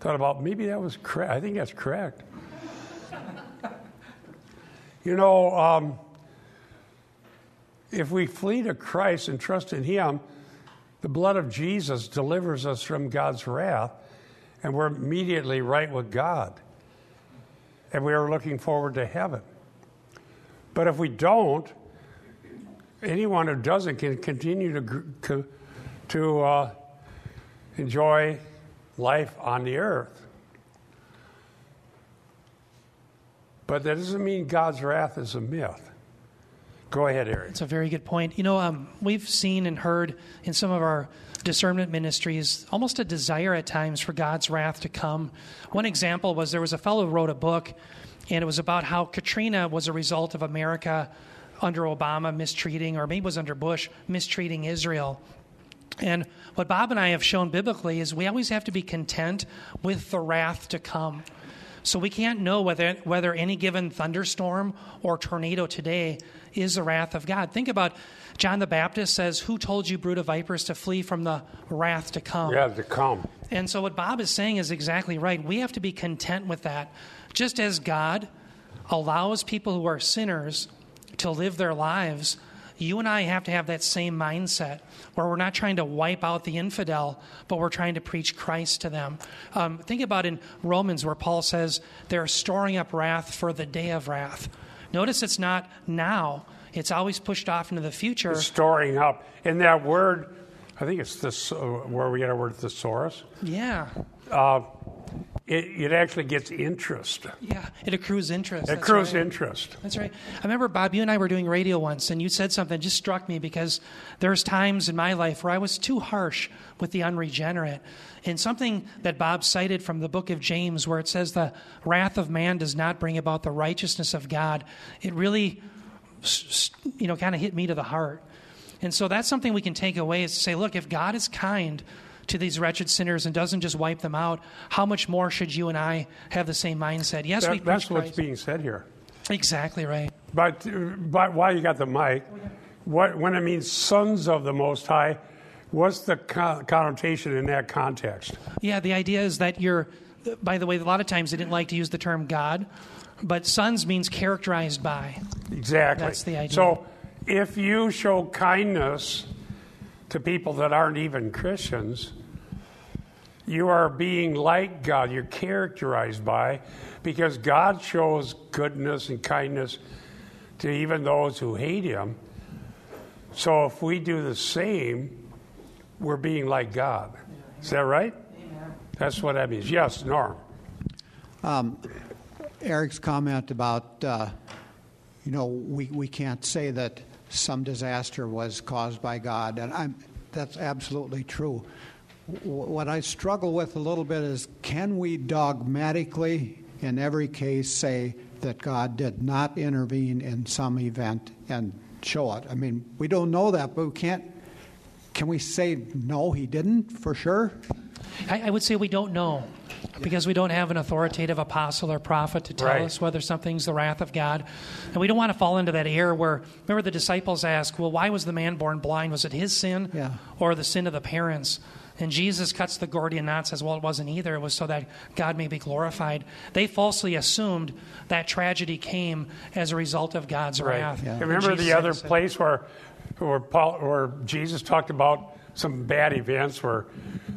thought about maybe that was correct. I think that's correct. You know, um, if we flee to Christ and trust in Him, the blood of Jesus delivers us from God's wrath, and we're immediately right with God. And we are looking forward to heaven. But if we don't, anyone who doesn't can continue to to uh, enjoy life on the earth. But that doesn't mean God's wrath is a myth. Go ahead, Eric. That's a very good point. You know, um, we've seen and heard in some of our discernment ministries almost a desire at times for God's wrath to come. One example was there was a fellow who wrote a book, and it was about how Katrina was a result of America under Obama mistreating, or maybe it was under Bush, mistreating Israel. And what Bob and I have shown biblically is we always have to be content with the wrath to come. So we can't know whether whether any given thunderstorm or tornado today is the wrath of God. Think about John the Baptist says, "Who told you, brood of vipers, to flee from the wrath to come?" Yeah, to come. And so what Bob is saying is exactly right. We have to be content with that. Just as God allows people who are sinners to live their lives, you and I have to have that same mindset where we're not trying to wipe out the infidel, but we're trying to preach Christ to them. Um, think about in Romans where Paul says they're storing up wrath for the day of wrath. Notice it's not now. It's always pushed off into the future. It's storing up. And that word, I think it's this, uh, where we get our word thesaurus. Yeah. Uh, It, it actually gets interest. Yeah, it accrues interest. It accrues right. interest. That's right. I remember, Bob, you and I were doing radio once, and you said something that just struck me because there's times in my life where I was too harsh with the unregenerate. And something that Bob cited from the book of James where it says the wrath of man does not bring about the righteousness of God, it really, you know, kind of hit me to the heart. And so that's something we can take away is to say, look, if God is kind to these wretched sinners and doesn't just wipe them out, how much more should you and I have the same mindset? Yes, that, we preach That's Christ. What's being said here. Exactly right. But, but while you got the mic, what, when it means sons of the Most High, what's the co- connotation in that context? Yeah, the idea is that you're, by the way, a lot of times they didn't like to use the term God, but sons means characterized by. Exactly. That's the idea. So if you show kindness to people that aren't even Christians, you are being like God. You're characterized by, because God shows goodness and kindness to even those who hate Him. So if we do the same, we're being like God. Is that right? Yeah. That's what that means. Yes, Norm. Um, Eric's comment about, uh, you know, we, we can't say that some disaster was caused by God, and I'm, that's absolutely true. W- what I struggle with a little bit is, can we dogmatically, in every case, say that God did not intervene in some event and show it? I mean, we don't know that, but we can't. Can we say, no, He didn't, for sure? I, I would say we don't know, because we don't have an authoritative apostle or prophet to tell right. us whether something's the wrath of God. And we don't want to fall into that error where, remember the disciples ask, well, why was the man born blind? Was it his sin yeah. or the sin of the parents? And Jesus cuts the Gordian knot and says, well, it wasn't either. It was so that God may be glorified. They falsely assumed that tragedy came as a result of God's right. wrath. Yeah. Remember the other place where where Paul, where Jesus talked about some bad events where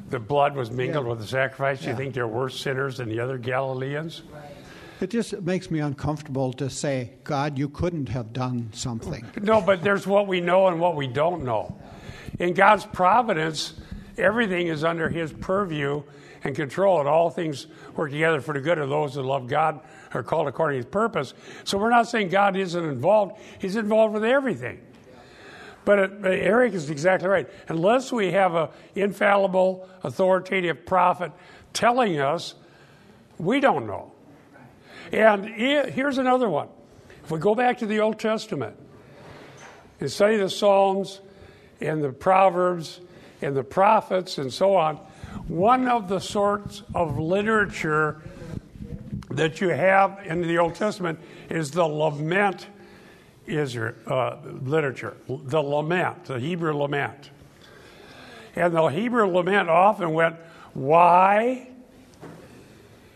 the blood was mingled yeah. with the sacrifice? Yeah. You think they're worse sinners than the other Galileans? Right. It just makes me uncomfortable to say, God, you couldn't have done something. No, but there's what we know and what we don't know. In God's providence, everything is under his purview and control, and all things work together for the good of those that love God, are called according to his purpose. So we're not saying God isn't involved. He's involved with everything. But it, Eric is exactly right. Unless we have an infallible, authoritative prophet telling us, we don't know. And it, here's another one. If we go back to the Old Testament and study the Psalms and the Proverbs and the prophets and so on, one of the sorts of literature that you have in the Old Testament is the lament Israel, uh, literature, the lament, the Hebrew lament. And the Hebrew lament often went, why?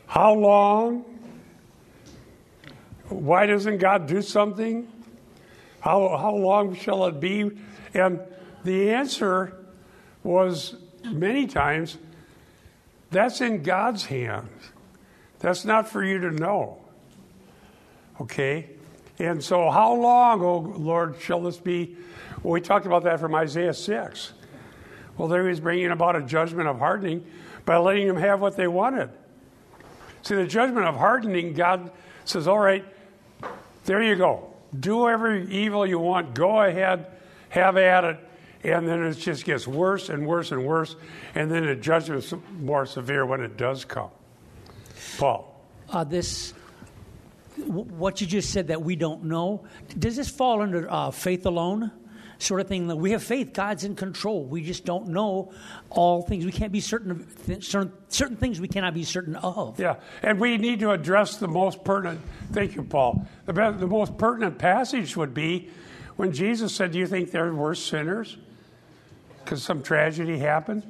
How long? Why doesn't God do something? How how long shall it be? And the answer was many times, that's in God's hands. That's not for you to know. Okay? And so how long, O Lord, shall this be? Well, we talked about that from Isaiah six. Well, there he was bringing about a judgment of hardening by letting them have what they wanted. See, the judgment of hardening, God says, all right, there you go. Do every evil you want. Go ahead. Have at it. And then it just gets worse and worse and worse. And then the judgment is more severe when it does come. Paul. Uh, this... What you just said that we don't know, does this fall under uh, faith alone sort of thing? We have faith. God's in control. We just don't know all things. We can't be certain of th- certain, certain things we cannot be certain of. Yeah, and we need to address the most pertinent. Thank you, Paul. The, best, the most pertinent passage would be when Jesus said, do you think there were sinners? Because some tragedy happened.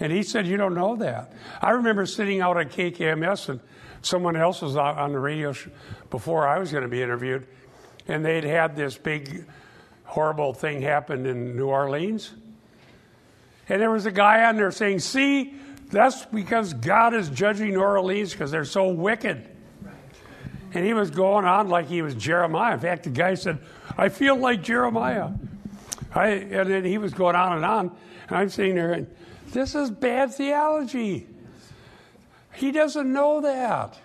And he said, you don't know that. I remember sitting out at K K M S, and someone else was on the radio sh- before I was going to be interviewed, and they'd had this big, horrible thing happen in New Orleans. And there was a guy on there saying, see, that's because God is judging New Orleans because they're so wicked. And he was going on like he was Jeremiah. In fact, the guy said, I feel like Jeremiah. I, and then he was going on and on. And I'm sitting there, and this is bad theology. He doesn't know that.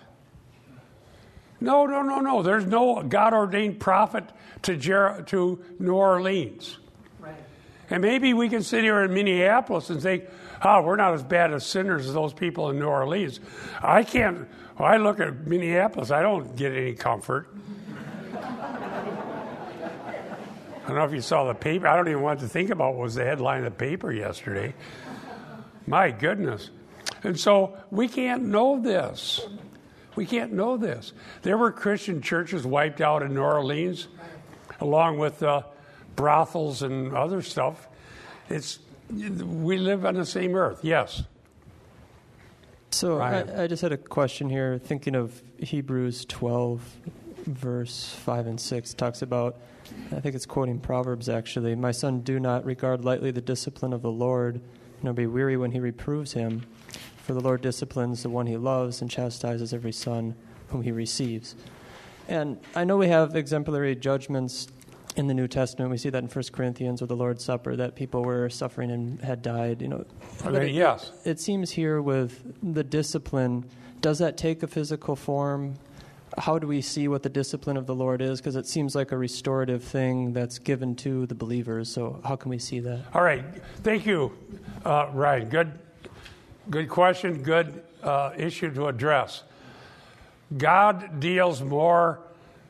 No, no, no, no. There's no God-ordained prophet to Jer- to New Orleans. Right. And maybe we can sit here in Minneapolis and think, oh, we're not as bad as sinners as those people in New Orleans. I can't, well, I look at Minneapolis, I don't get any comfort. I don't know if you saw the paper. I don't even want to think about what was the headline of the paper yesterday. My goodness. And so we can't know this. We can't know this. There were Christian churches wiped out in New Orleans, along with uh, brothels and other stuff. It's we live on the same earth. Yes. So I, I just had a question here. Thinking of Hebrews twelve, verse five and six, talks about, I think it's quoting Proverbs actually, my son, do not regard lightly the discipline of the Lord, nor be weary when he reproves him. For the Lord disciplines the one he loves and chastises every son whom he receives. And I know we have exemplary judgments in the New Testament. We see that in First Corinthians with the Lord's Supper, that people were suffering and had died. You know, I mean, it, yes. It, it seems here with the discipline, does that take a physical form? How do we see what the discipline of the Lord is? Because it seems like a restorative thing that's given to the believers. So how can we see that? All right. Thank you, uh, Ryan. Good Good question, good uh, issue to address. God deals more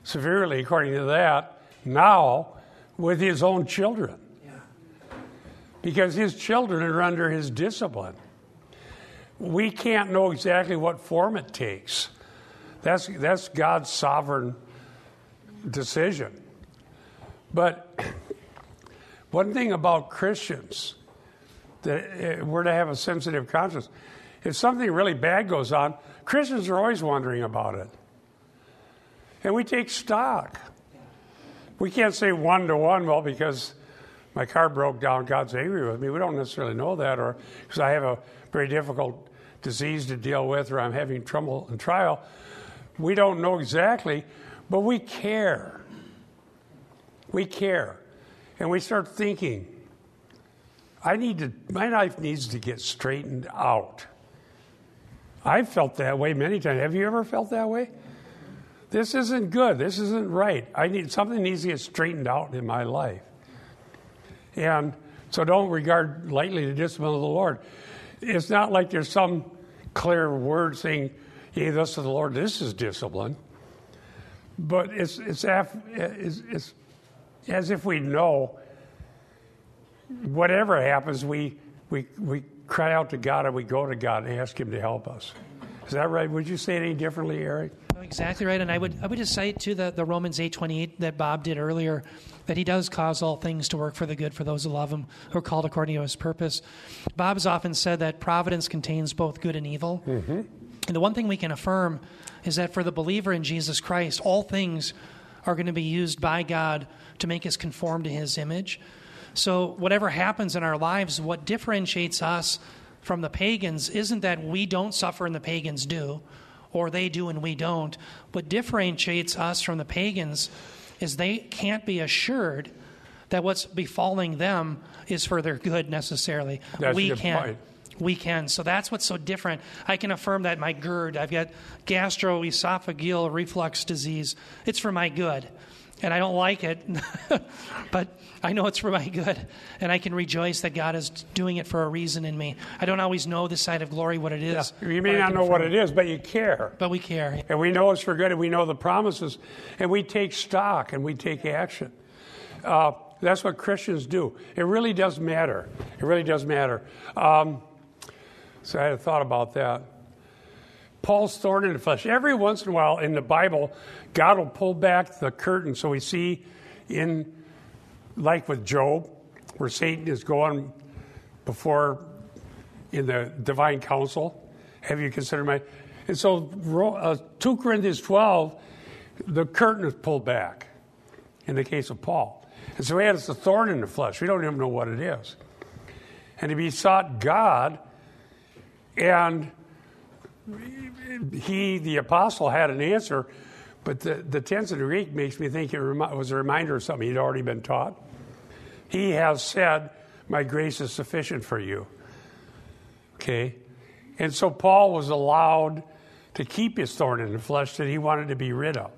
severely, according to that, now with his own children. Yeah. Because his children are under his discipline. we can't know exactly what form it takes. That's that's God's sovereign decision. But one thing about Christians, that we're to have a sensitive conscience. If something really bad goes on, Christians are always wondering about it. And we take stock. We can't say one-to-one, well, because my car broke down, God's angry with me. We don't necessarily know that, or because I have a very difficult disease to deal with, or I'm having trouble in trial. We don't know exactly, but we care. We care. And we start thinking, I need to, my life needs to get straightened out. I've felt that way many times. Have you ever felt that way? This isn't good. This isn't right. I need something needs to get straightened out in my life. And so don't regard lightly the discipline of the Lord. It's not like there's some clear word saying, yea, thus is the Lord, this is discipline. But it's it's, af, it's it's as if we know whatever happens, we we we cry out to God and we go to God and ask him to help us. Is that right? Would you say it any differently, Eric? Exactly right. And I would I would just cite to the, the Romans eight twenty-eight that Bob did earlier, that he does cause all things to work for the good for those who love him, who are called according to his purpose. Bob has often said that providence contains both good and evil. Mm-hmm. And the one thing we can affirm is that for the believer in Jesus Christ, all things are going to be used by God to make us conform to his image. So whatever happens in our lives, what differentiates us from the pagans isn't that we don't suffer and the pagans do, or they do and we don't. What differentiates us from the pagans is they can't be assured that what's befalling them is for their good necessarily. That's we can. Point. We can. So that's what's so different. I can affirm that my GERD, I've got gastroesophageal reflux disease. It's for my good. And I don't like it, but I know it's for my good. And I can rejoice that God is doing it for a reason in me. I don't always know this side of glory what it is. Yeah, you may not know what it is, but you care. But we care. And we know it's for good, and we know the promises. And we take stock, and we take action. Uh, that's what Christians do. It really does matter. It really does matter. Um, so I had a thought about that. Paul's thorn in the flesh. Every once in a while in the Bible, God will pull back the curtain. So we see in, like with Job, where Satan is going before in the divine council. Have you considered my... And so uh, two Corinthians twelve, the curtain is pulled back in the case of Paul. And so he had us a thorn in the flesh. We don't even know what it is. And he besought God, and he, the apostle, had an answer, but the, the tense of the Greek makes me think it remi- was a reminder of something he'd already been taught. He has said, my grace is sufficient for you. Okay? And so Paul was allowed to keep his thorn in the flesh that he wanted to be rid of.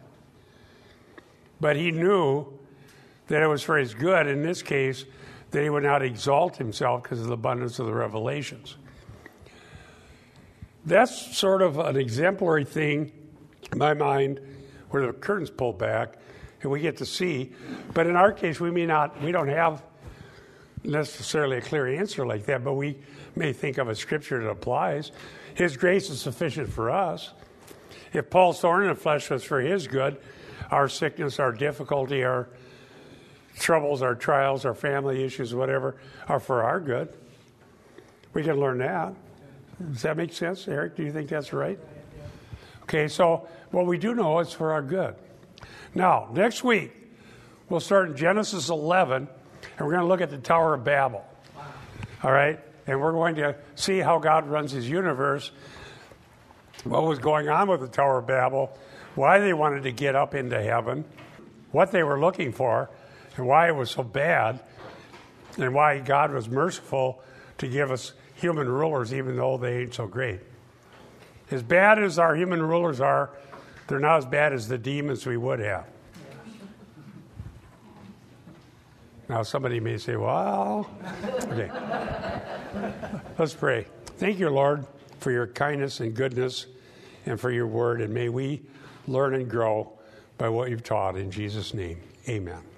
But he knew that it was for his good, in this case, that he would not exalt himself because of the abundance of the revelations. That's sort of an exemplary thing, in my mind, where the curtains pull back and we get to see. But in our case, we may not, we don't have necessarily a clear answer like that, but we may think of a scripture that applies. His grace is sufficient for us. If Paul's thorn in the flesh was for his good, our sickness, our difficulty, our troubles, our trials, our family issues, whatever, are for our good. We can learn that. Does that make sense, Eric? Do you think that's right? Okay, so what we do know is for our good. Now, next week, we'll start in Genesis eleven, and we're going to look at the Tower of Babel. All right? And we're going to see how God runs his universe, what was going on with the Tower of Babel, why they wanted to get up into heaven, what they were looking for, and why it was so bad, and why God was merciful to give us human rulers, even though they ain't so great. As bad as our human rulers are, they're not as bad as the demons we would have. Now, somebody may say, well, okay. Let's pray. Thank you, Lord, for your kindness and goodness and for your word. And may we learn and grow by what you've taught. In Jesus' name, amen.